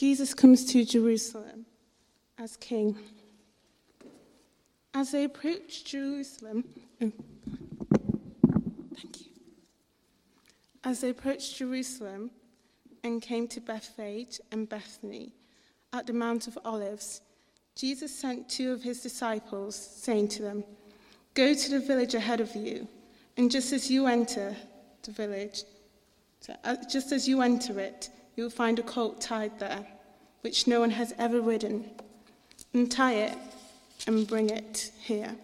Jesus comes to Jerusalem as king. As they approached Jerusalem, As they approached Jerusalem and came to Bethphage and Bethany at the Mount of Olives, Jesus sent two of his disciples, saying to them, "Go to the village ahead of you, and just as you enter it, you will find a colt tied there, which no one has ever ridden. Untie it and bring it here.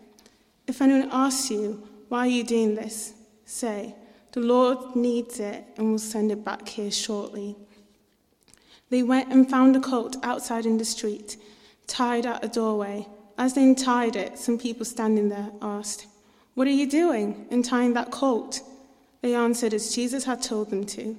If anyone asks you, 'Why are you doing this?' say, 'The Lord needs it and will send it back here shortly.'" They went and found a colt outside in the street, tied at a doorway. As they untied it, some people standing there asked, "What are you doing, untying that colt?" They answered as Jesus had told them to,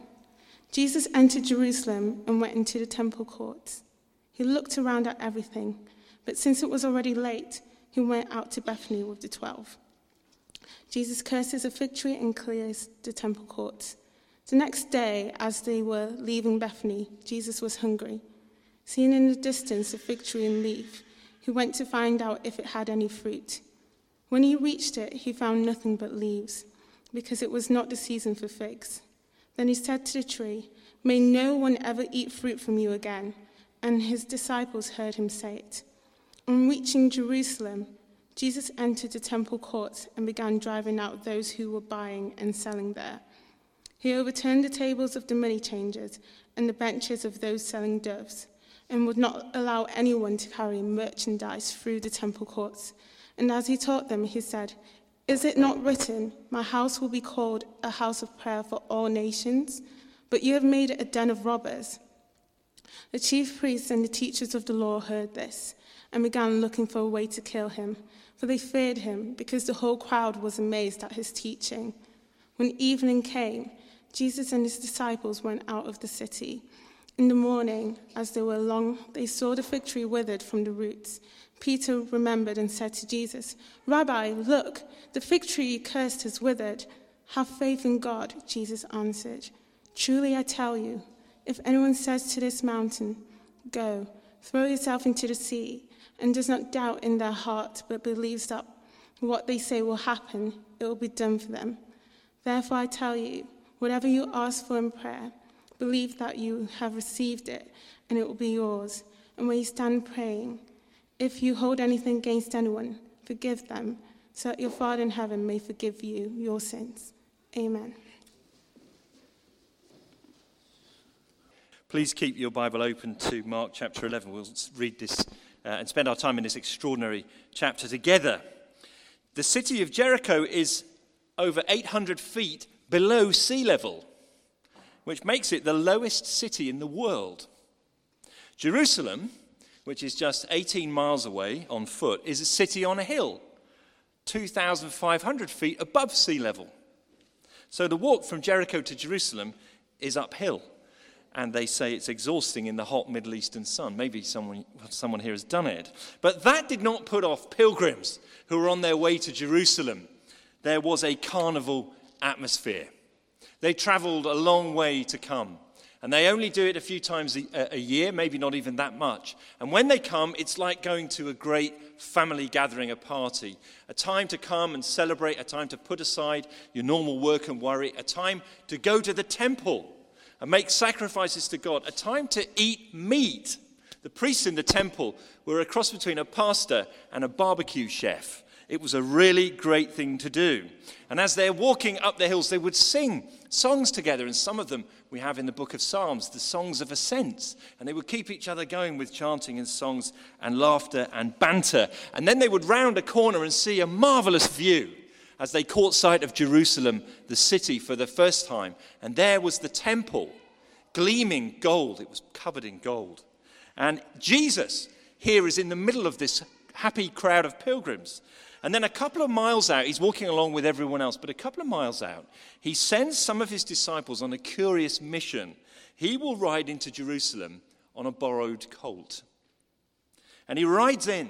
Jesus entered Jerusalem and went into the temple courts. He looked around at everything, but since it was already late, he went out to Bethany with the 12. Jesus curses a fig tree and clears the temple courts. The next day, as they were leaving Bethany, Jesus was hungry. Seeing in the distance a fig tree and leaf, he went to find out if it had any fruit. When he reached it, he found nothing but leaves, because it was not the season for figs. Then he said to the tree, "May no one ever eat fruit from you again." And his disciples heard him say it. On reaching Jerusalem, Jesus entered the temple courts and began driving out those who were buying and selling there. He overturned the tables of the money changers and the benches of those selling doves, and would not allow anyone to carry merchandise through the temple courts. And as he taught them, he said, "Is it not written, 'My house will be called a house of prayer for all nations,' but you have made it a den of robbers." The chief priests and the teachers of the law heard this and began looking for a way to kill him, for they feared him because the whole crowd was amazed at his teaching. When evening came, Jesus and his disciples went out of the city. In the morning, as they were along, they saw the fig tree withered from the roots. Peter remembered and said to Jesus, "Rabbi, look, the fig tree you cursed has withered." "Have faith in God," Jesus answered. "Truly I tell you, if anyone says to this mountain, 'Go, throw yourself into the sea,' and does not doubt in their heart, but believes that what they say will happen, it will be done for them. Therefore I tell you, whatever you ask for in prayer, believe that you have received it, and it will be yours. And when you stand praying, if you hold anything against anyone, forgive them, so that your Father in heaven may forgive you your sins." Amen. Please keep your Bible open to Mark chapter 11. We'll read this and spend our time in this extraordinary chapter together. The city of Jericho is over 800 feet below sea level, which makes it the lowest city in the world. Jerusalem, which is just 18 miles away on foot, is a city on a hill, 2,500 feet above sea level. So the walk from Jericho to Jerusalem is uphill, and they say it's exhausting in the hot Middle Eastern sun. Maybe someone here has done it. But that did not put off pilgrims who were on their way to Jerusalem. There was a carnival atmosphere. They travelled a long way to come, and they only do it a few times a year, maybe not even that much. And when they come, it's like going to a great family gathering, a party, a time to come and celebrate, a time to put aside your normal work and worry, a time to go to the temple and make sacrifices to God, a time to eat meat. The priests in the temple were a cross between a pastor and a barbecue chef. It was a really great thing to do. And as they're walking up the hills, they would sing songs together. And some of them we have in the book of Psalms, the songs of ascents. And they would keep each other going with chanting and songs and laughter and banter. And then they would round a corner and see a marvelous view as they caught sight of Jerusalem, the city, for the first time. And there was the temple, gleaming gold. It was covered in gold. And Jesus here is in the middle of this happy crowd of pilgrims. And then a couple of miles out, he's walking along with everyone else, but a couple of miles out, he sends some of his disciples on a curious mission. He will ride into Jerusalem on a borrowed colt. And he rides in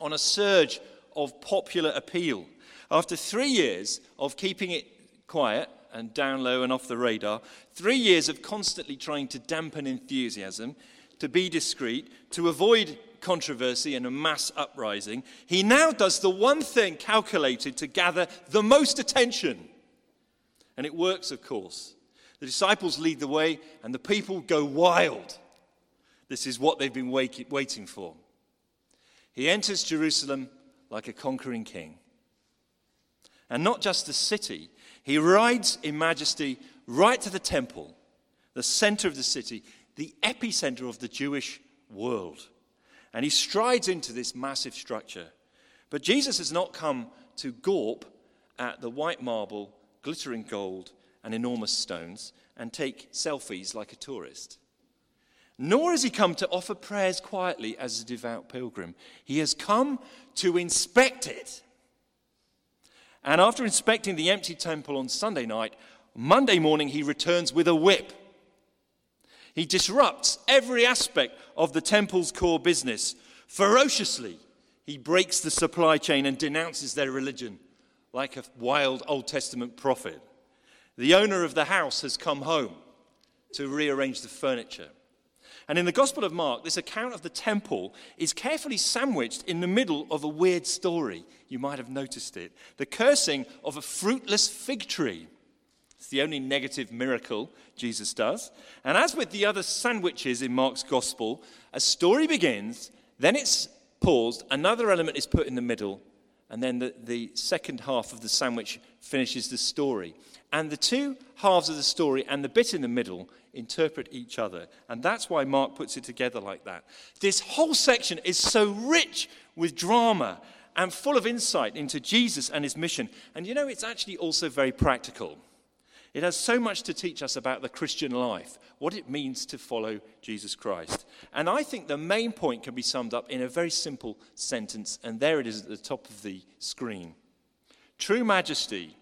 on a surge of popular appeal. After 3 years of keeping it quiet and down low and off the radar, 3 years of constantly trying to dampen enthusiasm, to be discreet, to avoid controversy and a mass uprising, he now does the one thing calculated to gather the most attention. And it works, of course. The disciples lead the way and the people go wild. This is what they've been waiting for. He enters Jerusalem like a conquering king. And not just the city, he rides in majesty right to the temple, the center of the city, the epicenter of the Jewish world. And he strides into this massive structure. But Jesus has not come to gawp at the white marble, glittering gold, and enormous stones, and take selfies like a tourist. Nor has he come to offer prayers quietly as a devout pilgrim. He has come to inspect it. And after inspecting the empty temple on Sunday night, Monday morning he returns with a whip. He disrupts every aspect of the temple's core business. Ferociously, he breaks the supply chain and denounces their religion like a wild Old Testament prophet. The owner of the house has come home to rearrange the furniture. And in the Gospel of Mark, this account of the temple is carefully sandwiched in the middle of a weird story. You might have noticed it. The cursing of a fruitless fig tree. It's the only negative miracle Jesus does. And as with the other sandwiches in Mark's Gospel, a story begins, then it's paused, another element is put in the middle, and then the second half of the sandwich finishes the story. And the two halves of the story and the bit in the middle interpret each other. And that's why Mark puts it together like that. This whole section is so rich with drama and full of insight into Jesus and his mission. And you know, it's actually also very practical. It has so much to teach us about the Christian life, what it means to follow Jesus Christ. And I think the main point can be summed up in a very simple sentence, and there it is at the top of the screen. True majesty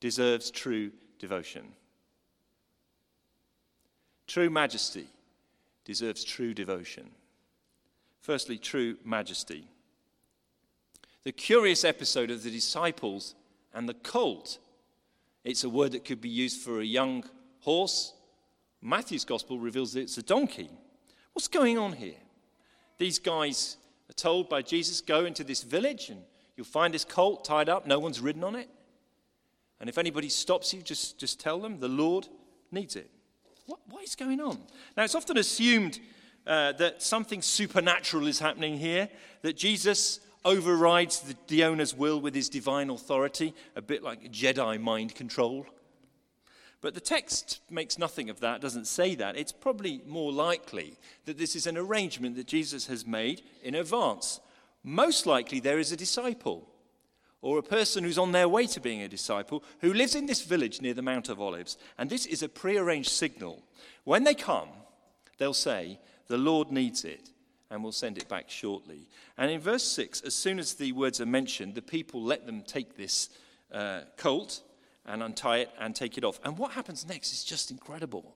deserves true devotion. True majesty deserves true devotion. Firstly, true majesty. The curious episode of the disciples and the colt. It's a word that could be used for a young horse. Matthew's gospel reveals that it's a donkey. What's going on here? These guys are told by Jesus, go into this village and you'll find this colt tied up. No one's ridden on it. And if anybody stops you, just tell them the Lord needs it. What is going on? Now, it's often assumed that something supernatural is happening here, that Jesus overrides the owner's will with his divine authority, a bit like Jedi mind control. But the text makes nothing of that, doesn't say that. It's probably more likely that this is an arrangement that Jesus has made in advance. Most likely there is a disciple, or a person who's on their way to being a disciple, who lives in this village near the Mount of Olives. And this is a prearranged signal. When they come, they'll say, the Lord needs it. And we'll send it back shortly. And in verse 6, as soon as the words are mentioned, the people let them take this colt and untie it and take it off. And what happens next is just incredible.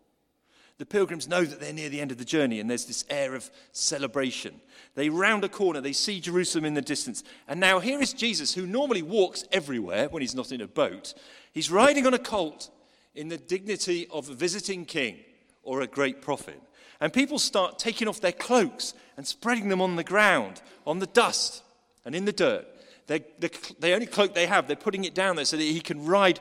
The pilgrims know that they're near the end of the journey, and there's this air of celebration. They round a corner, they see Jerusalem in the distance. And now here is Jesus, who normally walks everywhere when he's not in a boat. He's riding on a colt in the dignity of a visiting king or a great prophet. And people start taking off their cloaks and spreading them on the ground, on the dust and in the dirt. The only cloak they have, they're putting it down there so that he can ride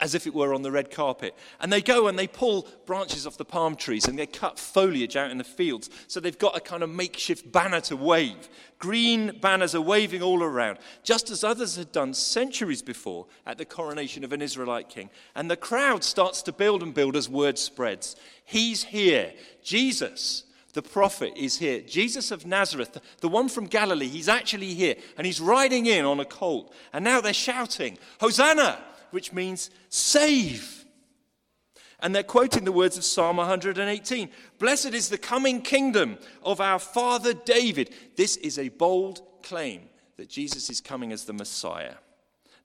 as if it were on the red carpet. And they go and they pull branches off the palm trees and they cut foliage out in the fields. So they've got a kind of makeshift banner to wave. Green banners are waving all around, just as others had done centuries before at the coronation of an Israelite king. And the crowd starts to build and build as word spreads. He's here. Jesus, the prophet, is here. Jesus of Nazareth, the one from Galilee, he's actually here. And he's riding in on a colt. And now they're shouting, Hosanna, which means save. And they're quoting the words of Psalm 118. Blessed is the coming kingdom of our father David. This is a bold claim that Jesus is coming as the Messiah.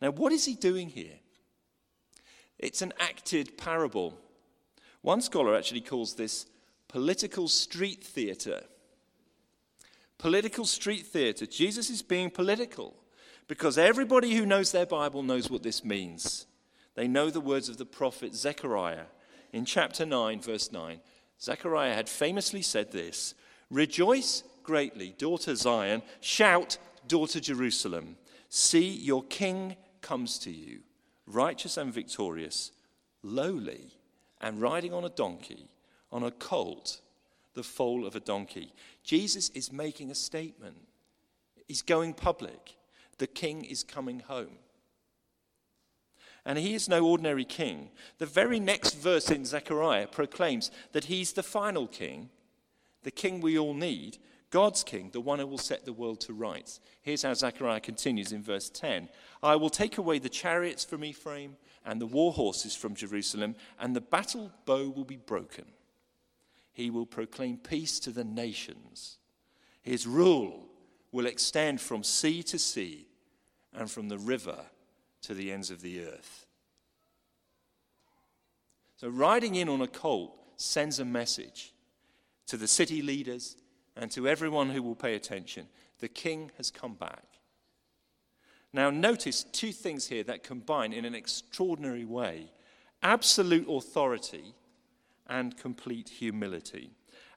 Now, what is he doing here? It's an acted parable. One scholar actually calls this political street theatre. Political street theatre. Jesus is being political because everybody who knows their Bible knows what this means. They know the words of the prophet Zechariah. In chapter 9, verse 9, Zechariah had famously said this, "Rejoice greatly, daughter Zion. Shout, daughter Jerusalem. See, your king comes to you, righteous and victorious, lowly, and riding on a donkey, on a colt, the foal of a donkey." Jesus is making a statement. He's going public. The king is coming home. And he is no ordinary king. The very next verse in Zechariah proclaims that he's the final king, the king we all need, God's king, the one who will set the world to rights. Here's how Zechariah continues in verse 10. "I will take away the chariots from Ephraim and the war horses from Jerusalem, and the battle bow will be broken. He will proclaim peace to the nations. His rule will extend from sea to sea and from the river to the ends of the earth." So riding in on a colt sends a message to the city leaders and to everyone who will pay attention. The king has come back. Now notice two things here that combine in an extraordinary way: absolute authority and complete humility.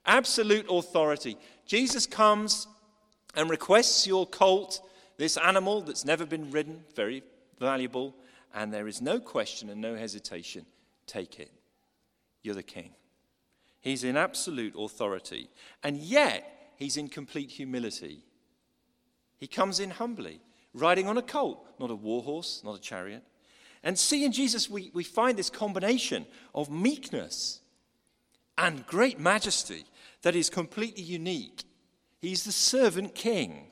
Absolute authority. Jesus comes and requests your colt, this animal that's never been ridden, very valuable, and there is no question and no hesitation. Take it. You're the king. He's in absolute authority, and yet he's in complete humility. He comes in humbly, riding on a colt, not a war horse, not a chariot. And see, in Jesus we find this combination of meekness and great majesty that is completely unique. He's the servant king.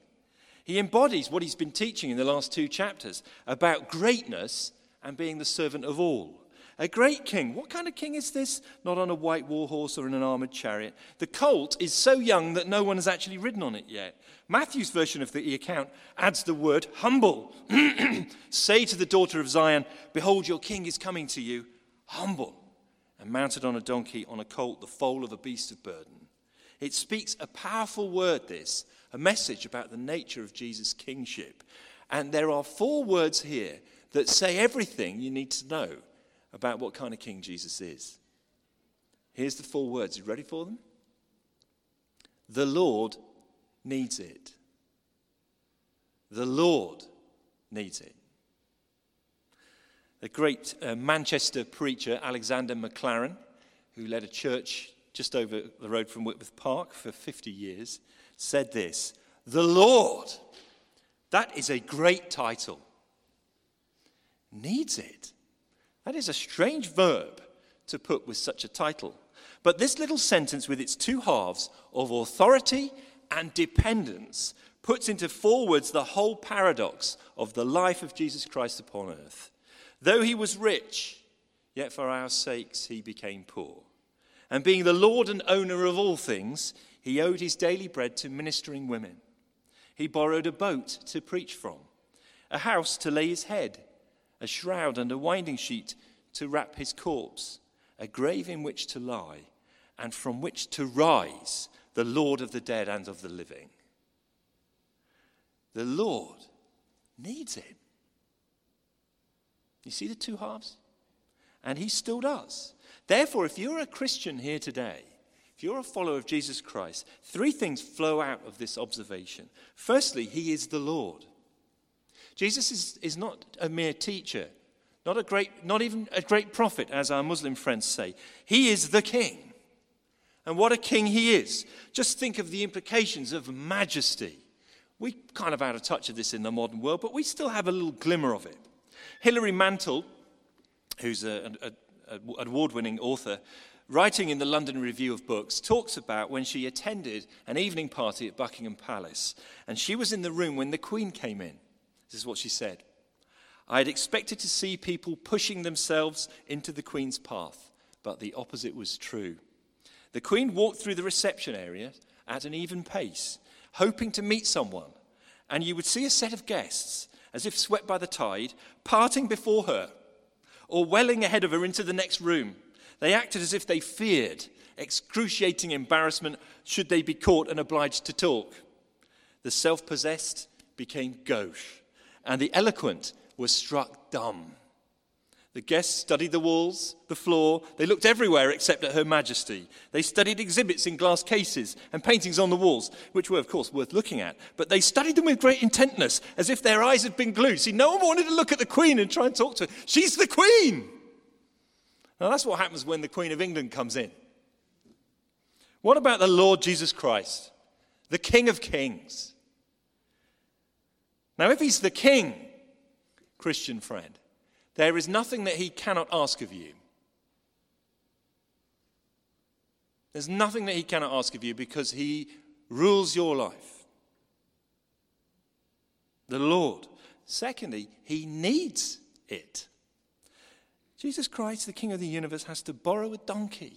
He embodies what he's been teaching in the last two chapters about greatness and being the servant of all. A great king. What kind of king is this? Not on a white war horse or in an armored chariot. The colt is so young that no one has actually ridden on it yet. Matthew's version of the account adds the word humble. "Say to the daughter of Zion, behold, your king is coming to you, humble, and mounted on a donkey, on a colt, the foal of a beast of burden." It speaks a powerful word, this, a message about the nature of Jesus' kingship. And there are four words here that say everything you need to know about what kind of king Jesus is. Here's the four words. You ready for them? The Lord needs it. The Lord needs it. The great Manchester preacher Alexander McLaren, who led a church just over the road from Whitworth Park for 50 years, said this: "The Lord, that is a great title. Needs it. That is a strange verb to put with such a title." But this little sentence with its two halves of authority and dependence puts into four words the whole paradox of the life of Jesus Christ upon earth. "Though he was rich, yet for our sakes he became poor. And being the Lord and owner of all things, he owed his daily bread to ministering women. He borrowed a boat to preach from, a house to lay his head, a shroud and a winding sheet to wrap his corpse, a grave in which to lie, and from which to rise, the Lord of the dead and of the living." The Lord needs him. You see the two halves? And he still does. Therefore, if you're a Christian here today, if you're a follower of Jesus Christ, three things flow out of this observation. Firstly, he is the Lord. Jesus is not a mere teacher, not even a great prophet, as our Muslim friends say. He is the king. And what a king he is. Just think of the implications of majesty. We're kind of out of touch of this in the modern world, but we still have a little glimmer of it. Hilary Mantel, who's an award-winning author, writing in the London Review of Books, talks about when she attended an evening party at Buckingham Palace, and she was in the room when the Queen came in. This is what she said: "I had expected to see people pushing themselves into the Queen's path, but the opposite was true. The Queen walked through the reception area at an even pace, hoping to meet someone, and you would see a set of guests, as if swept by the tide, parting before her or welling ahead of her into the next room. They acted as if they feared excruciating embarrassment should they be caught and obliged to talk. The self-possessed became gauche, and the eloquent were struck dumb. The guests studied the walls, the floor. They looked everywhere except at Her Majesty. They studied exhibits in glass cases and paintings on the walls, which were, of course, worth looking at. But they studied them with great intentness, as if their eyes had been glued. See, no one wanted to look at the Queen and try and talk to her. She's the Queen! Now, that's what happens when the Queen of England comes in. What about the Lord Jesus Christ, the King of Kings? Now, if he's the King, Christian friend, there is nothing that he cannot ask of you. There's nothing that he cannot ask of you because he rules your life. The Lord. Secondly, he needs it. Jesus Christ, the King of the universe, has to borrow a donkey.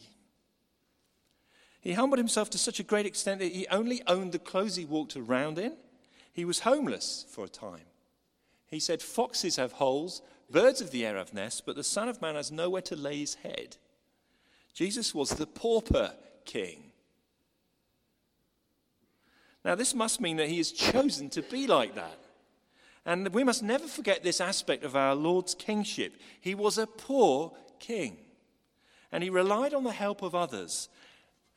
He humbled himself to such a great extent that he only owned the clothes he walked around in. He was homeless for a time. He said, "Foxes have holes, birds of the air have nests, but the Son of Man has nowhere to lay his head." Jesus was the pauper king. Now, this must mean that he is chosen to be like that. And we must never forget this aspect of our Lord's kingship. He was a poor king, and he relied on the help of others.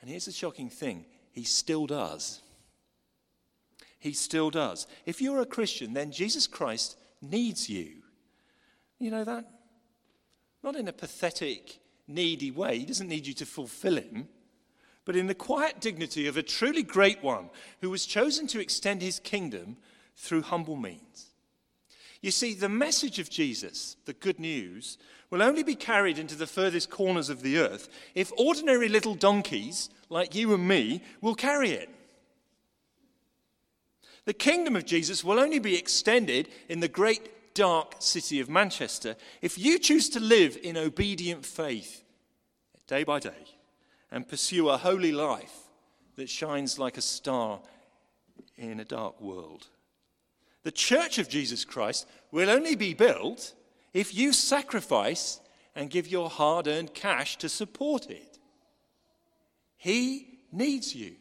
And here's the shocking thing. He still does. He still does. If you're a Christian, then Jesus Christ needs you. You know that? Not in a pathetic, needy way. He doesn't need you to fulfill him. But in the quiet dignity of a truly great one who was chosen to extend his kingdom through humble means. You see, the message of Jesus, the good news, will only be carried into the furthest corners of the earth if ordinary little donkeys, like you and me, will carry it. The kingdom of Jesus will only be extended in the great dark city of Manchester if you choose to live in obedient faith day by day and pursue a holy life that shines like a star in a dark world. The church of Jesus Christ will only be built if you sacrifice and give your hard-earned cash to support it. He needs you.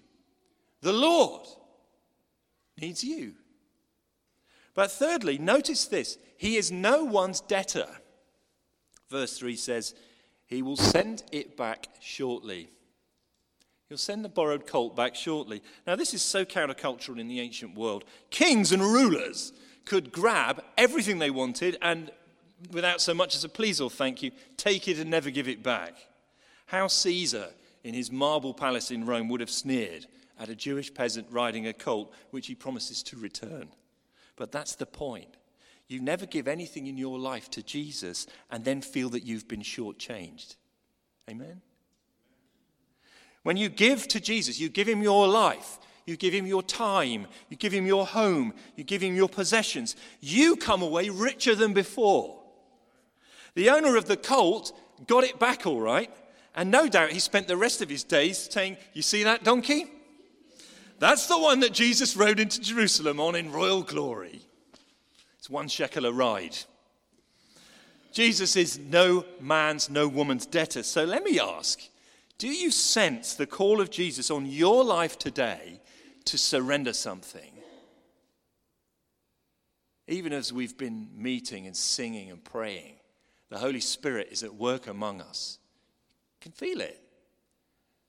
The Lord needs you. But thirdly, notice this. He is no one's debtor. Verse 3 says, he will send it back shortly. He'll send the borrowed colt back shortly. Now, this is so countercultural in the ancient world. Kings and rulers could grab everything they wanted and, without so much as a please or thank you, take it and never give it back. How Caesar, in his marble palace in Rome, would have sneered at a Jewish peasant riding a colt, which he promises to return. But that's the point. You never give anything in your life to Jesus and then feel that you've been shortchanged. Amen? When you give to Jesus, you give him your life, you give him your time, you give him your home, you give him your possessions. You come away richer than before. The owner of the colt got it back all right, and no doubt he spent the rest of his days saying, "You see that donkey? That's the one that Jesus rode into Jerusalem on in royal glory. It's 1 shekel a ride." Jesus is no man's, no woman's debtor. So let me ask, do you sense the call of Jesus on your life today to surrender something? Even as we've been meeting and singing and praying, the Holy Spirit is at work among us. You can feel it.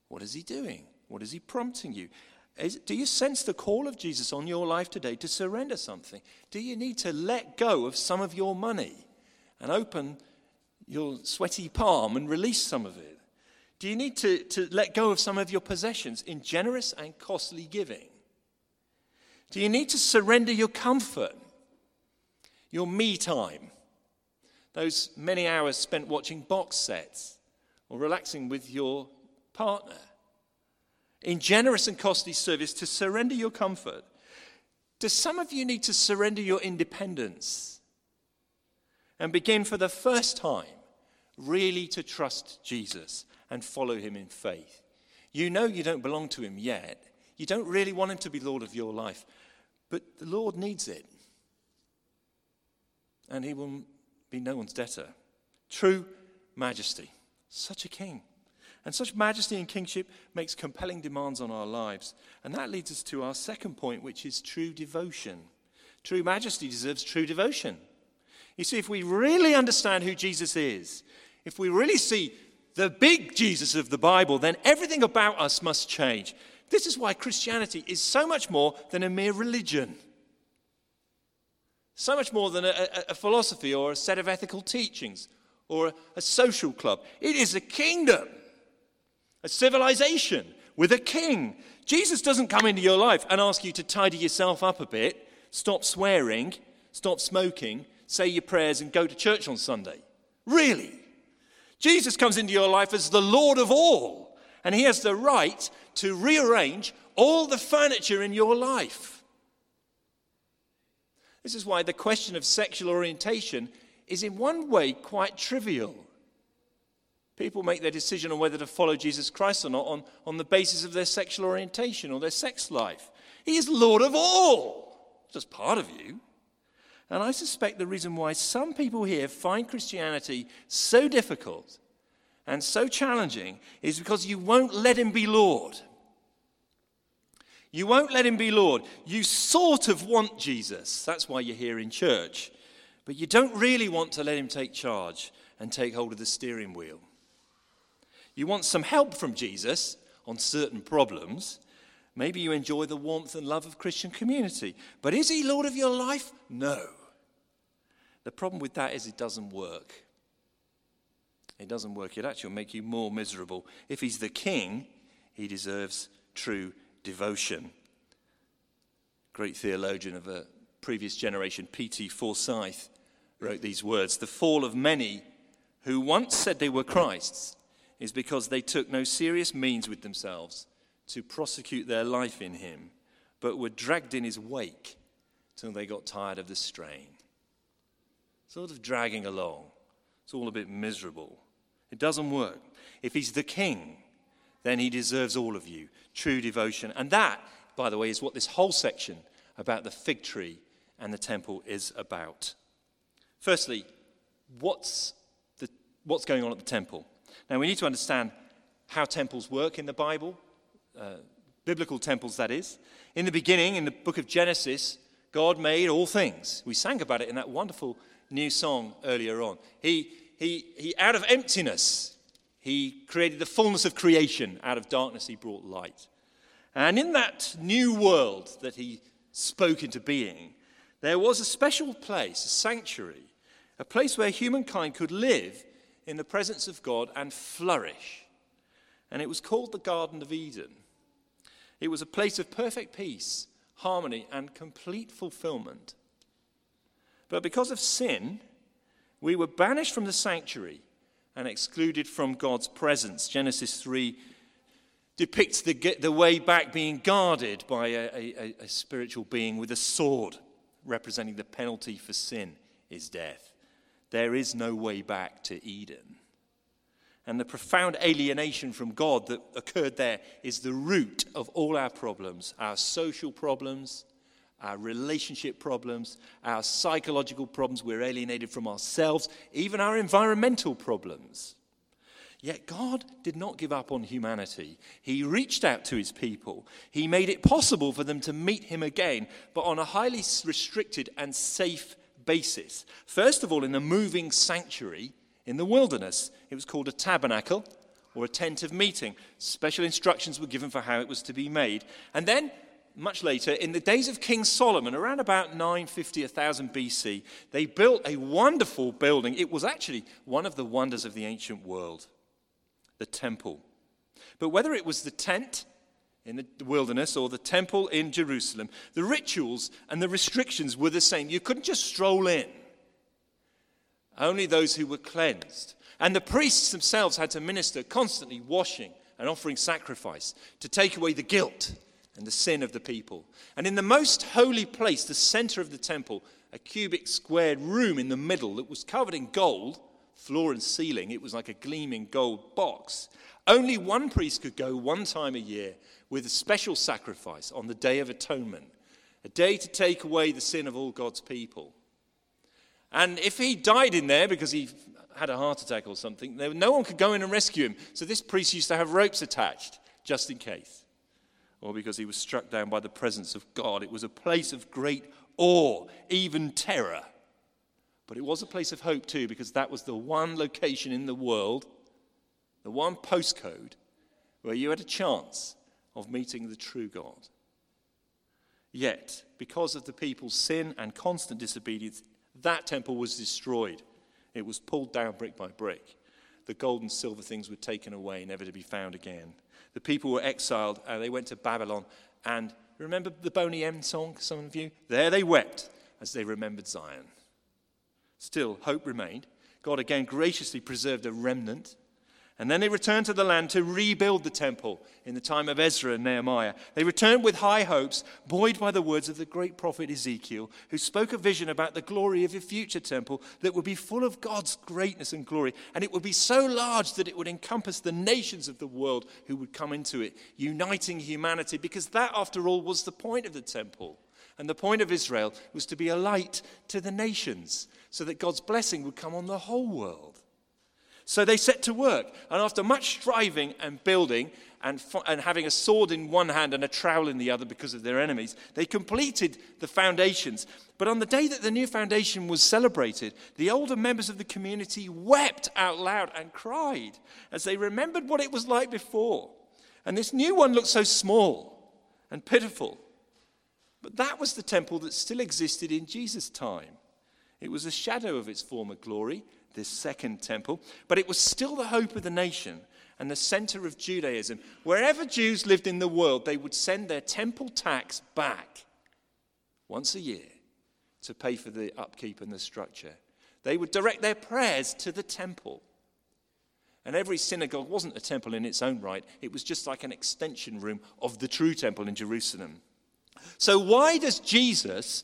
What is he doing? What is he prompting you? Do you sense the call of Jesus on your life today to surrender something? Do you need to let go of some of your money and open your sweaty palm and release some of it? Do you need to let go of some of your possessions in generous and costly giving? Do you need to surrender your comfort, your me time, those many hours spent watching box sets or relaxing with your partner? In generous and costly service, to surrender your comfort. Do some of you need to surrender your independence and begin for the first time really to trust Jesus and follow him in faith? You know you don't belong to him yet. You don't really want him to be Lord of your life, But the Lord needs it. And he will be no one's debtor. True majesty. Such a king. And such majesty and kingship makes compelling demands on our lives. And that leads us to our second point, which is true devotion. True majesty deserves true devotion. You see, if we really understand who Jesus is, if we really see the big Jesus of the Bible, then everything about us must change. This is why Christianity is so much more than a mere religion. So much more than a philosophy or a set of ethical teachings or a social club. It is a kingdom, a civilization with a king. Jesus doesn't come into your life and ask you to tidy yourself up a bit, stop swearing, stop smoking, say your prayers and go to church on Sunday. Really? Jesus comes into your life as the Lord of all, and he has the right to rearrange all the furniture in your life. This is why the question of sexual orientation is in one way quite trivial. People make their decision on whether to follow Jesus Christ or not on the basis of their sexual orientation or their sex life. He is Lord of all, just part of you. And I suspect the reason why some people here find Christianity so difficult and so challenging is because you won't let him be Lord. You won't let him be Lord. You sort of want Jesus. That's why you're here in church. But you don't really want to let him take charge and take hold of the steering wheel. You want some help from Jesus on certain problems. Maybe you enjoy the warmth and love of Christian community. But is he Lord of your life? No. The problem with that is it doesn't work. It doesn't work. It actually will make you more miserable. If he's the king, he deserves true devotion. Great theologian of a previous generation, P.T. Forsyth, wrote these words: "The fall of many who once said they were Christ's is because they took no serious means with themselves to prosecute their life in him, but were dragged in his wake till they got tired of the strain." Sort of dragging along. It's all a bit miserable. It doesn't work. If he's the king, then he deserves all of you. True devotion. And that, by the way, is what this whole section about the fig tree and the temple is about. Firstly, what's going on at the temple? Now, we need to understand how temples work in the Bible. Biblical temples, that is. In the beginning, in the book of Genesis, God made all things. We sang about it in that wonderful new song earlier on. He out of emptiness, he created the fullness of creation. Out of darkness, he brought light. And in that new world that he spoke into being, there was a special place, a sanctuary, a place where humankind could live in the presence of God and flourish. And it was called the Garden of Eden. It was a place of perfect peace, harmony, and complete fulfillment. But because of sin, we were banished from the sanctuary and excluded from God's presence. Genesis 3 depicts the way back being guarded by a spiritual being with a sword, representing the penalty for sin is death. There is no way back to Eden. And the profound alienation from God that occurred there is the root of all our problems, our social problems, our relationship problems, our psychological problems. We're alienated from ourselves, even our environmental problems. Yet God did not give up on humanity. He reached out to his people. He made it possible for them to meet him again, but on a highly restricted and safe basis. First of all, in the moving sanctuary, in the wilderness, it was called a tabernacle or a tent of meeting. Special instructions were given for how it was to be made. And then, much later, in the days of King Solomon, around about 950, 1000 BC, they built a wonderful building. It was actually one of the wonders of the ancient world, the temple. But whether it was the tent in the wilderness or the temple in Jerusalem, the rituals and the restrictions were the same. You couldn't just stroll in. Only those who were cleansed. And the priests themselves had to minister, constantly washing and offering sacrifice to take away the guilt and the sin of the people. And in the most holy place, the center of the temple, a cubic squared room in the middle that was covered in gold, floor and ceiling, it was like a gleaming gold box. Only one priest could go one time a year with a special sacrifice on the Day of Atonement. a day to take away the sin of all God's people. And if he died in there because he had a heart attack or something, no one could go in and rescue him. So this priest used to have ropes attached, just in case. Or because he was struck down by the presence of God. It was a place of great awe, even terror. But it was a place of hope too, because that was the one location in the world, the one postcode, where you had a chance of meeting the true God. Yet, because of the people's sin and constant disobedience, that temple was destroyed. It was pulled down brick by brick. The gold and silver things were taken away, never to be found again. The people were exiled, and they went to Babylon. And remember the Boney M song, some of you? There they wept as they remembered Zion. Still, hope remained. God again graciously preserved a remnant. And then they returned to the land to rebuild the temple in the time of Ezra and Nehemiah. They returned with high hopes, buoyed by the words of the great prophet Ezekiel, who spoke a vision about the glory of a future temple that would be full of God's greatness and glory. And it would be so large that it would encompass the nations of the world who would come into it, uniting humanity, because that, after all, was the point of the temple. And the point of Israel was to be a light to the nations, so that God's blessing would come on the whole world. So they set to work, and after much striving and building and having a sword in one hand and a trowel in the other because of their enemies, they completed the foundations. But on the day that the new foundation was celebrated, the older members of the community wept out loud and cried as they remembered what it was like before. And this new one looked so small and pitiful. But that was the temple that still existed in Jesus' time. It was a shadow of its former glory, this second temple, but it was still the hope of the nation and the center of Judaism. Wherever Jews lived in the world, they would send their temple tax back once a year to pay for the upkeep and the structure. They would direct their prayers to the temple. And every synagogue wasn't a temple in its own right. It was just like an extension room of the true temple in Jerusalem. So why does Jesus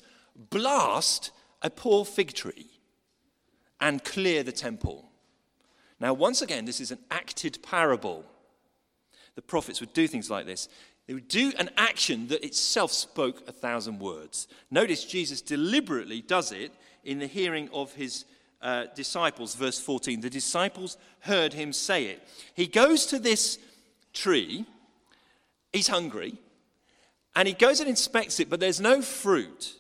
blast a poor fig tree and clear the temple? Now, once again, this is an acted parable. The prophets would do things like this. They would do an action that itself spoke 1,000 words. Notice Jesus deliberately does it in the hearing of his disciples. Verse 14, the disciples heard him say it. He goes to this tree, he's hungry, and he goes and inspects it, but there's no fruit,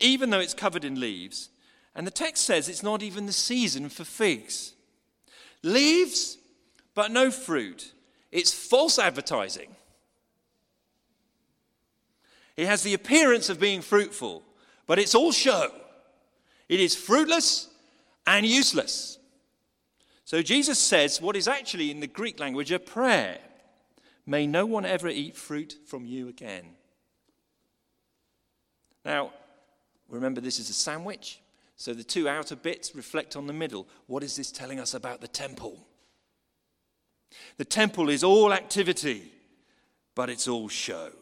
even though it's covered in leaves. And the text says it's not even the season for figs. Leaves, but no fruit. It's false advertising. It has the appearance of being fruitful, but it's all show. It is fruitless and useless. So Jesus says what is actually in the Greek language a prayer. May no one ever eat fruit from you again. Now, remember, this is a sandwich. So the two outer bits reflect on the middle. What is this telling us about the temple? The temple is all activity, but it's all show.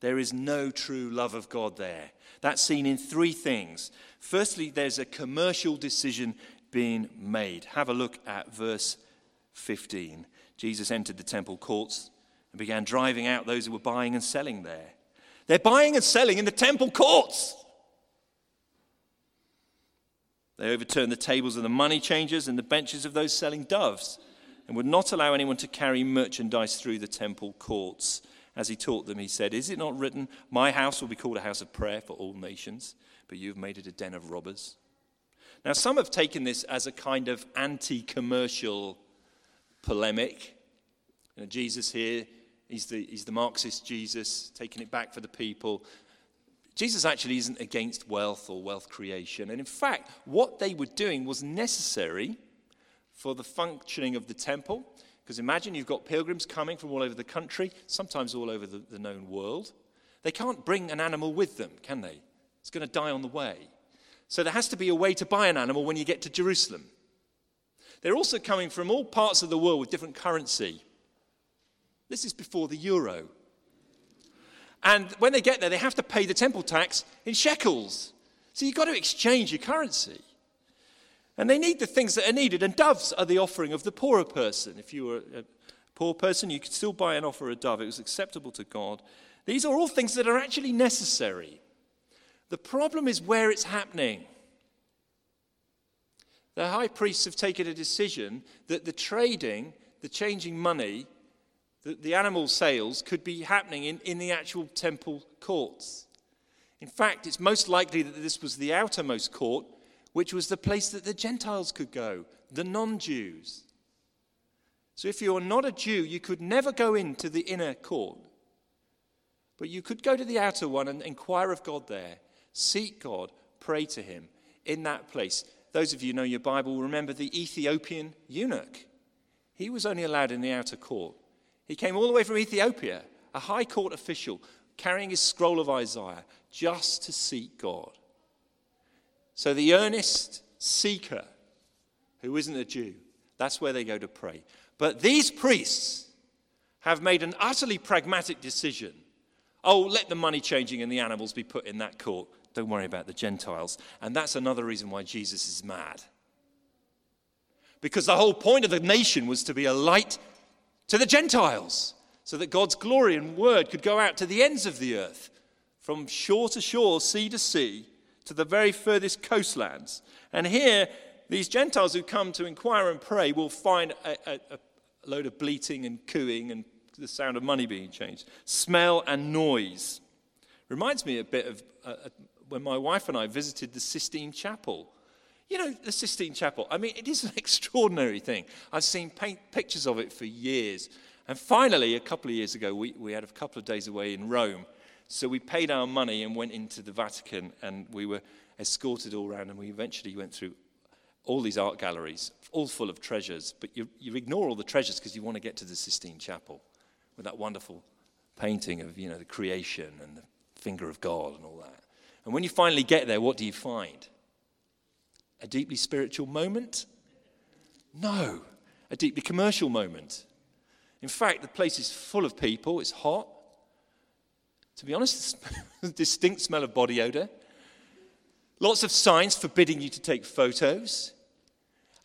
There is no true love of God there. That's seen in three things. Firstly, there's a commercial decision being made. Have a look at verse 15. Jesus entered the temple courts and began driving out those who were buying and selling there. They're buying and selling in the temple courts. They overturned the tables of the money changers and the benches of those selling doves, and would not allow anyone to carry merchandise through the temple courts. As he taught them, he said, "Is it not written, 'My house will be called a house of prayer for all nations,' but you have made it a den of robbers?" Now, some have taken this as a kind of anti-commercial polemic. You know, Jesus here, he's the Marxist Jesus, taking it back for the people. Jesus actually isn't against wealth or wealth creation. And in fact, what they were doing was necessary for the functioning of the temple. Because imagine you've got pilgrims coming from all over the country, sometimes all over the known world. They can't bring an animal with them, can they? It's going to die on the way. So there has to be a way to buy an animal when you get to Jerusalem. They're also coming from all parts of the world with different currency. This is before the euro. And when they get there, they have to pay the temple tax in shekels. So you've got to exchange your currency. And they need the things that are needed. And doves are the offering of the poorer person. If you were a poor person, you could still buy and offer a dove. It was acceptable to God. These are all things that are actually necessary. The problem is where it's happening. The high priests have taken a decision that the trading, the changing money, the animal sales could be happening in the actual temple courts. In fact, it's most likely that this was the outermost court, which was the place that the Gentiles could go, the non-Jews. So if you are not a Jew, you could never go into the inner court. But you could go to the outer one and inquire of God there. Seek God, pray to him in that place. Those of you who know your Bible remember the Ethiopian eunuch. He was only allowed in the outer court. He came all the way from Ethiopia, a high court official, carrying his scroll of Isaiah, just to seek God. So the earnest seeker, who isn't a Jew, that's where they go to pray. But these priests have made an utterly pragmatic decision. Oh, let the money changing and the animals be put in that court. Don't worry about the Gentiles. And that's another reason why Jesus is mad. Because the whole point of the nation was to be a light to the Gentiles, so that God's glory and word could go out to the ends of the earth, from shore to shore, sea to sea, to the very furthest coastlands. And here, these Gentiles who come to inquire and pray will find a load of bleating and cooing and the sound of money being changed, smell and noise. Reminds me a bit of when my wife and I visited the Sistine Chapel. You know, the Sistine Chapel, I mean, it is an extraordinary thing. I've seen pictures of it for years. And finally, a couple of years ago, we had a couple of days away in Rome. So we paid our money and went into the Vatican, and we were escorted all around, and we eventually went through all these art galleries, all full of treasures. But you ignore all the treasures because you want to get to the Sistine Chapel with that wonderful painting of, you know, the creation and the finger of God and all that. And when you finally get there, what do you find? A deeply spiritual moment? No, a deeply commercial moment. In fact, the place is full of people. It's hot. To be honest, a distinct smell of body odor. Lots of signs forbidding you to take photos.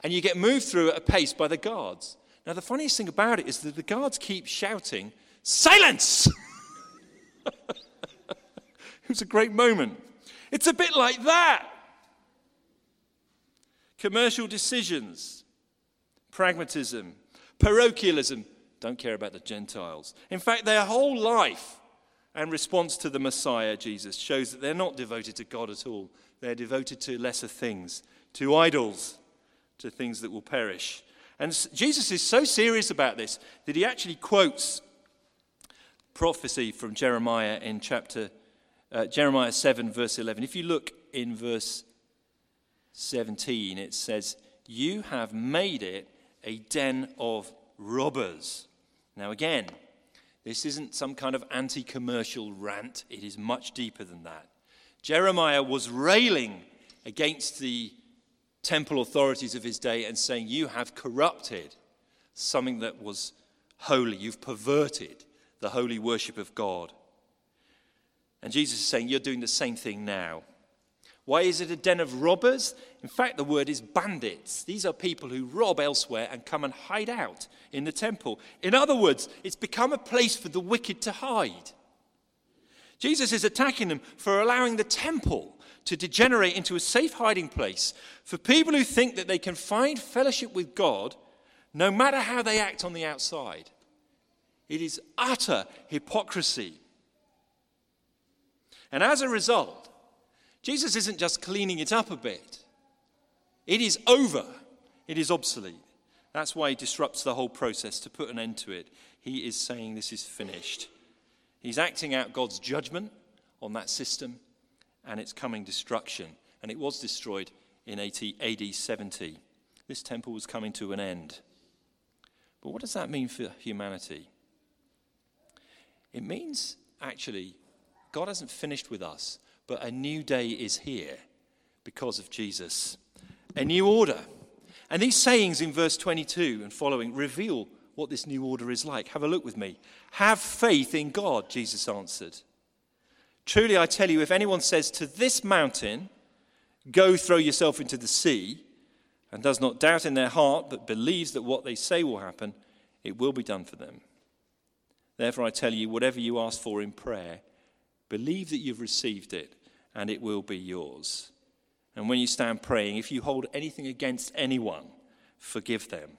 And you get moved through at a pace by the guards. Now, the funniest thing about it is that the guards keep shouting, "Silence!" It was a great moment. It's a bit like that. Commercial decisions, pragmatism, parochialism, don't care about the Gentiles. In fact, their whole life and response to the Messiah, Jesus, shows that they're not devoted to God at all. They're devoted to lesser things, to idols, to things that will perish. And Jesus is so serious about this that he actually quotes prophecy from Jeremiah in Jeremiah 7, verse 11. If you look in verse 17, it says, "You have made it a den of robbers." Now again, this isn't some kind of anti-commercial rant. It is much deeper than that. Jeremiah was railing against the temple authorities of his day and saying, "You have corrupted something that was holy. You've perverted the holy worship of God." And Jesus is saying, you're doing the same thing now. Why is it a den of robbers? In fact, the word is bandits. These are people who rob elsewhere and come and hide out in the temple. In other words, it's become a place for the wicked to hide. Jesus is attacking them for allowing the temple to degenerate into a safe hiding place for people who think that they can find fellowship with God no matter how they act on the outside. It is utter hypocrisy. And as a result, Jesus isn't just cleaning it up a bit. It is over. It is obsolete. That's why he disrupts the whole process to put an end to it. He is saying this is finished. He's acting out God's judgment on that system and its coming destruction. And it was destroyed in AD 70. This temple was coming to an end. But what does that mean for humanity? It means, actually, God hasn't finished with us, but a new day is here because of Jesus. A new order. And these sayings in verse 22 and following reveal what this new order is like. Have a look with me. "Have faith in God," Jesus answered. "Truly I tell you, if anyone says to this mountain, 'Go throw yourself into the sea,' and does not doubt in their heart, but believes that what they say will happen, it will be done for them. Therefore I tell you, whatever you ask for in prayer, believe that you've received it, and it will be yours. And when you stand praying, if you hold anything against anyone, forgive them,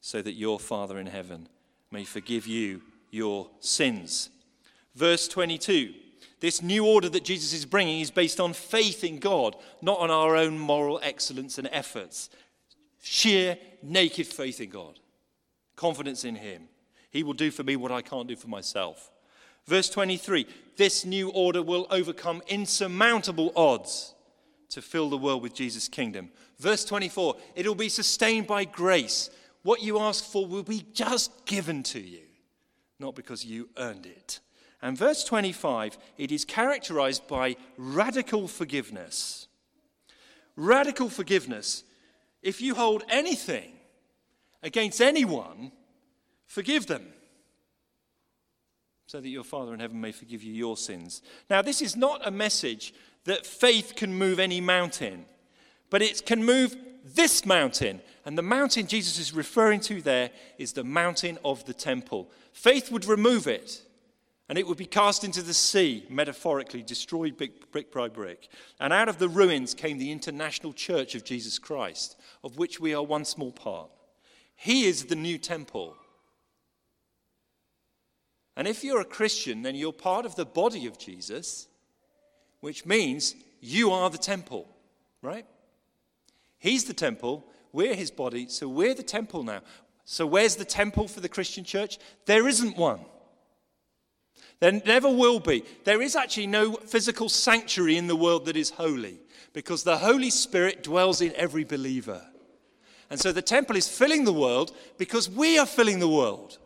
so that your Father in heaven may forgive you your sins. Verse 22, this new order that Jesus is bringing is based on faith in God, not on our own moral excellence and efforts. Sheer, naked faith in God. Confidence in him. He will do for me what I can't do for myself. Verse 23, this new order will overcome insurmountable odds to fill the world with Jesus' kingdom. Verse 24, it will be sustained by grace. What you ask for will be just given to you, not because you earned it. And verse 25, it is characterized by radical forgiveness. Radical forgiveness. If you hold anything against anyone, forgive them, so that your Father in heaven may forgive you your sins. Now, this is not a message that faith can move any mountain, but it can move this mountain. And the mountain Jesus is referring to there is the mountain of the temple. Faith would remove it, and it would be cast into the sea, metaphorically, destroyed brick by brick. And out of the ruins came the international church of Jesus Christ, of which we are one small part. He is the new temple. And if you're a Christian, then you're part of the body of Jesus, which means you are the temple, right? He's the temple, we're his body, so we're the temple now. So where's the temple for the Christian church? There isn't one. There never will be. There is actually no physical sanctuary in the world that is holy, because the Holy Spirit dwells in every believer. And so the temple is filling the world because we are filling the world.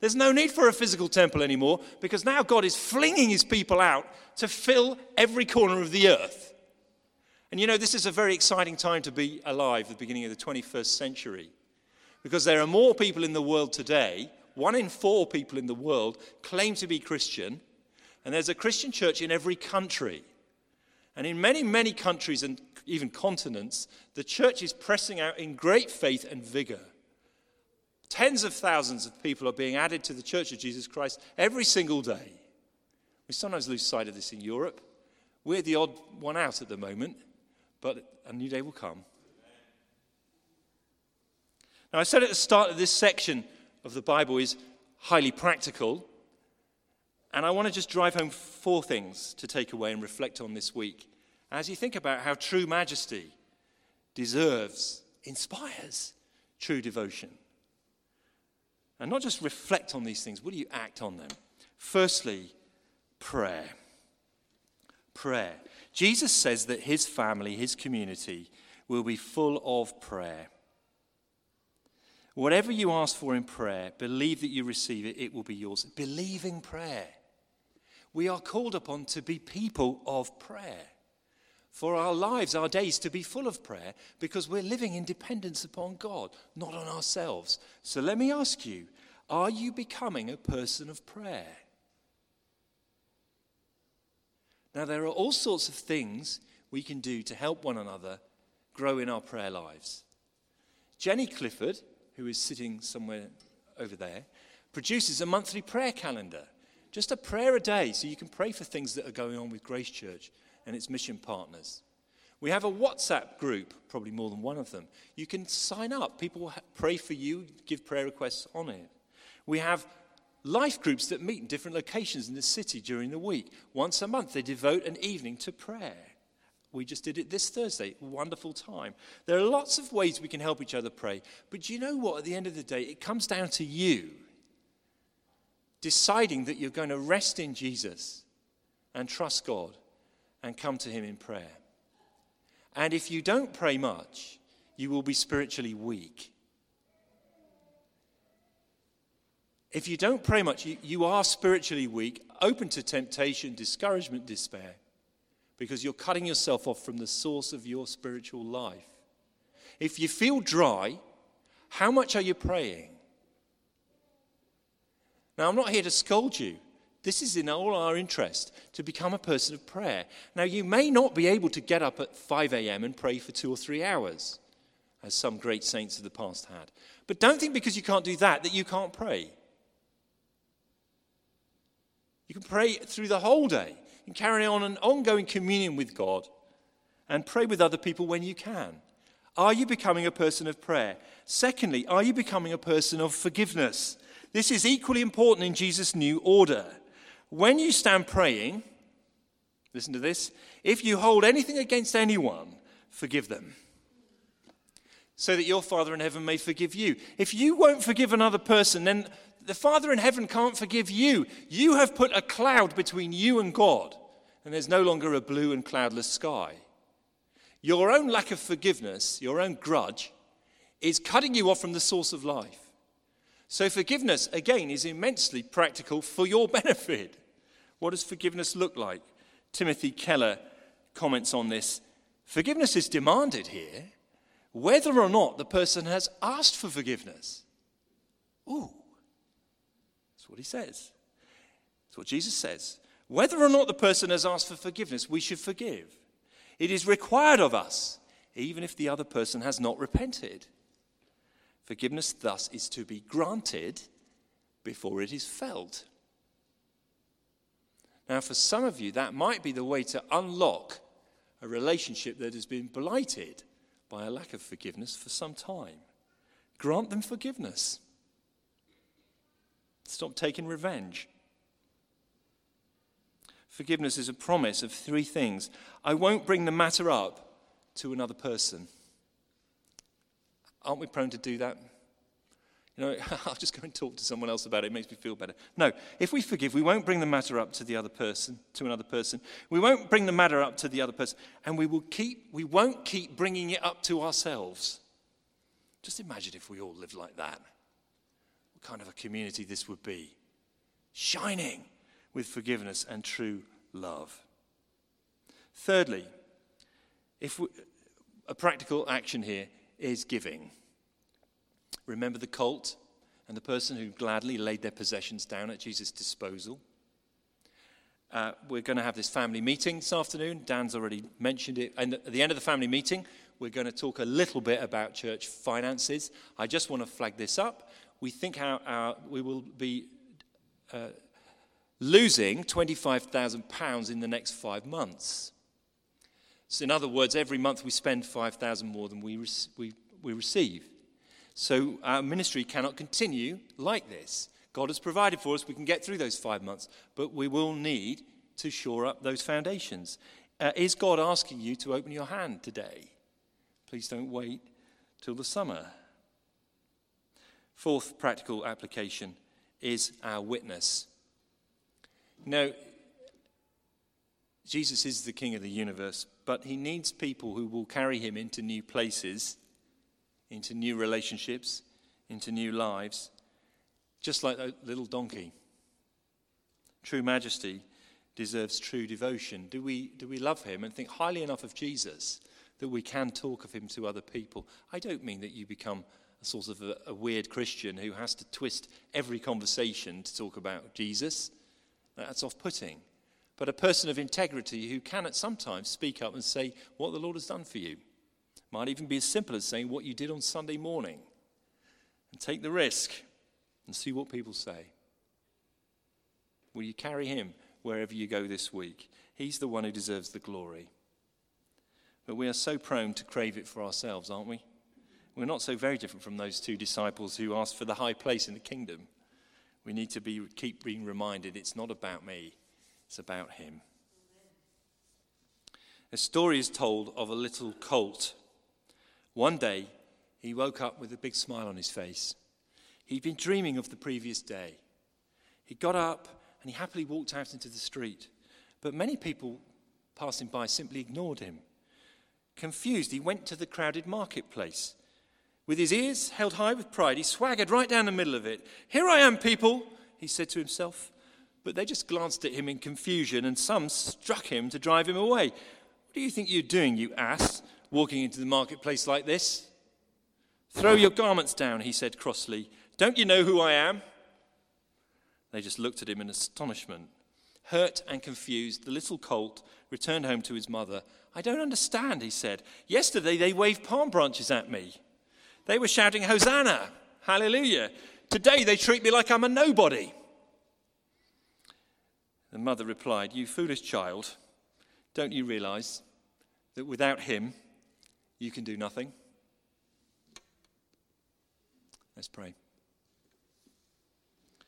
There's no need for a physical temple anymore, because now God is flinging his people out to fill every corner of the earth. And you know, this is a very exciting time to be alive, the beginning of the 21st century, because there are more people in the world today. 1 in 4 people in the world claim to be Christian, and there's a Christian church in every country. And in many, many countries and even continents, the church is pressing out in great faith and vigor. Tens of thousands of people are being added to the Church of Jesus Christ every single day. We sometimes lose sight of this in Europe. We're the odd one out at the moment, but a new day will come. Now, I said at the start that this section of the Bible is highly practical, and I want to just drive home 4 things to take away and reflect on this week as you think about how true majesty deserves, inspires true devotion. And not just reflect on these things, will you act on them? Firstly, prayer. Prayer. Jesus says that his family, his community, will be full of prayer. Whatever you ask for in prayer, believe that you receive it, it will be yours. Believing prayer. We are called upon to be people of prayer. For our lives, our days, to be full of prayer, because we're living in dependence upon God, not on ourselves. So let me ask you, are you becoming a person of prayer? Now, there are all sorts of things we can do to help one another grow in our prayer lives. Jenny Clifford, who is sitting somewhere over there, produces a monthly prayer calendar. Just a prayer a day, so you can pray for things that are going on with Grace Church and its mission partners. We have a WhatsApp group, probably more than one of them. You can sign up. People will pray for you, give prayer requests on it. We have life groups that meet in different locations in the city during the week. Once a month, they devote an evening to prayer. We just did it this Thursday. Wonderful time. There are lots of ways we can help each other pray. But do you know what? At the end of the day, it comes down to you deciding that you're going to rest in Jesus and trust God, and come to him in prayer. And if you don't pray much, you will be spiritually weak. If you don't pray much, you are spiritually weak, open to temptation, discouragement, despair, because you're cutting yourself off from the source of your spiritual life. If you feel dry, how much are you praying? Now, I'm not here to scold you. This is in all our interest, to become a person of prayer. Now, you may not be able to get up at 5 a.m. and pray for 2 or 3 hours, as some great saints of the past had. But don't think because you can't do that, that you can't pray. You can pray through the whole day. and carry on an ongoing communion with God and pray with other people when you can? Are you becoming a person of prayer? Secondly, are you becoming a person of forgiveness? This is equally important in Jesus' new order. When you stand praying, listen to this, if you hold anything against anyone, forgive them, so that your Father in heaven may forgive you. If you won't forgive another person, then the Father in heaven can't forgive you. You have put a cloud between you and God, and there's no longer a blue and cloudless sky. Your own lack of forgiveness, your own grudge, is cutting you off from the source of life. So forgiveness, again, is immensely practical for your benefit. What does forgiveness look like? Timothy Keller comments on this. Forgiveness is demanded here, whether or not the person has asked for forgiveness. Ooh. That's what he says. That's what Jesus says. Whether or not the person has asked for forgiveness, we should forgive. It is required of us, even if the other person has not repented. Forgiveness, thus, is to be granted before it is felt. Now, for some of you, that might be the way to unlock a relationship that has been blighted by a lack of forgiveness for some time. Grant them forgiveness. Stop taking revenge. Forgiveness is a promise of three things. I won't bring the matter up to another person. Aren't we prone to do that? You know, I'll just go and talk to someone else about it. It makes me feel better. No, if we forgive, we won't bring the matter up to the other person, to another person. We won't bring the matter up to the other person. And we won't keep bringing it up to ourselves. Just imagine if we all lived like that. What kind of a community this would be. Shining with forgiveness and true love. Thirdly, a practical action here is giving. Remember the colt and the person who gladly laid their possessions down at Jesus' disposal. We're going to have this family meeting this afternoon. Dan's already mentioned it. And at the end of the family meeting, we're going to talk a little bit about church finances. I just want to flag this up. We think we will be losing £25,000 in the next 5 months. So in other words, every month we spend £5,000 more than we receive. So our ministry cannot continue like this. God has provided for us. We can get through those 5 months, but we will need to shore up those foundations. Is God asking you to open your hand today? Please don't wait till the summer. Fourth practical application is our witness. Now, Jesus is the King of the universe, but he needs people who will carry him into new places, into new relationships, into new lives, just like that little donkey. True majesty deserves true devotion. Do we love him and think highly enough of Jesus that we can talk of him to other people? I don't mean that you become a sort of a weird Christian who has to twist every conversation to talk about Jesus. That's off-putting. But a person of integrity who can at sometimes speak up and say what the Lord has done for you. Might even be as simple as saying what you did on Sunday morning. And take the risk and see what people say. Will you carry him wherever you go this week? He's the one who deserves the glory. But we are so prone to crave it for ourselves, aren't we? We're not so very different from those two disciples who asked for the high place in the kingdom. We need to keep being reminded it's not about me, it's about him. A story is told of a little colt. One day, he woke up with a big smile on his face. He'd been dreaming of the previous day. He got up and he happily walked out into the street. But many people passing by simply ignored him. Confused, he went to the crowded marketplace. With his ears held high with pride, he swaggered right down the middle of it. "Here I am, people," he said to himself. But they just glanced at him in confusion, and some struck him to drive him away. "What do you think you're doing, you ass, walking into the marketplace like this?" "Throw your garments down," he said crossly. "Don't you know who I am?" They just looked at him in astonishment. Hurt and confused, the little colt returned home to his mother. "I don't understand," he said. "Yesterday they waved palm branches at me. They were shouting, 'Hosanna, hallelujah.' Today they treat me like I'm a nobody." The mother replied, "You foolish child, don't you realize that without him you can do nothing?" Let's pray.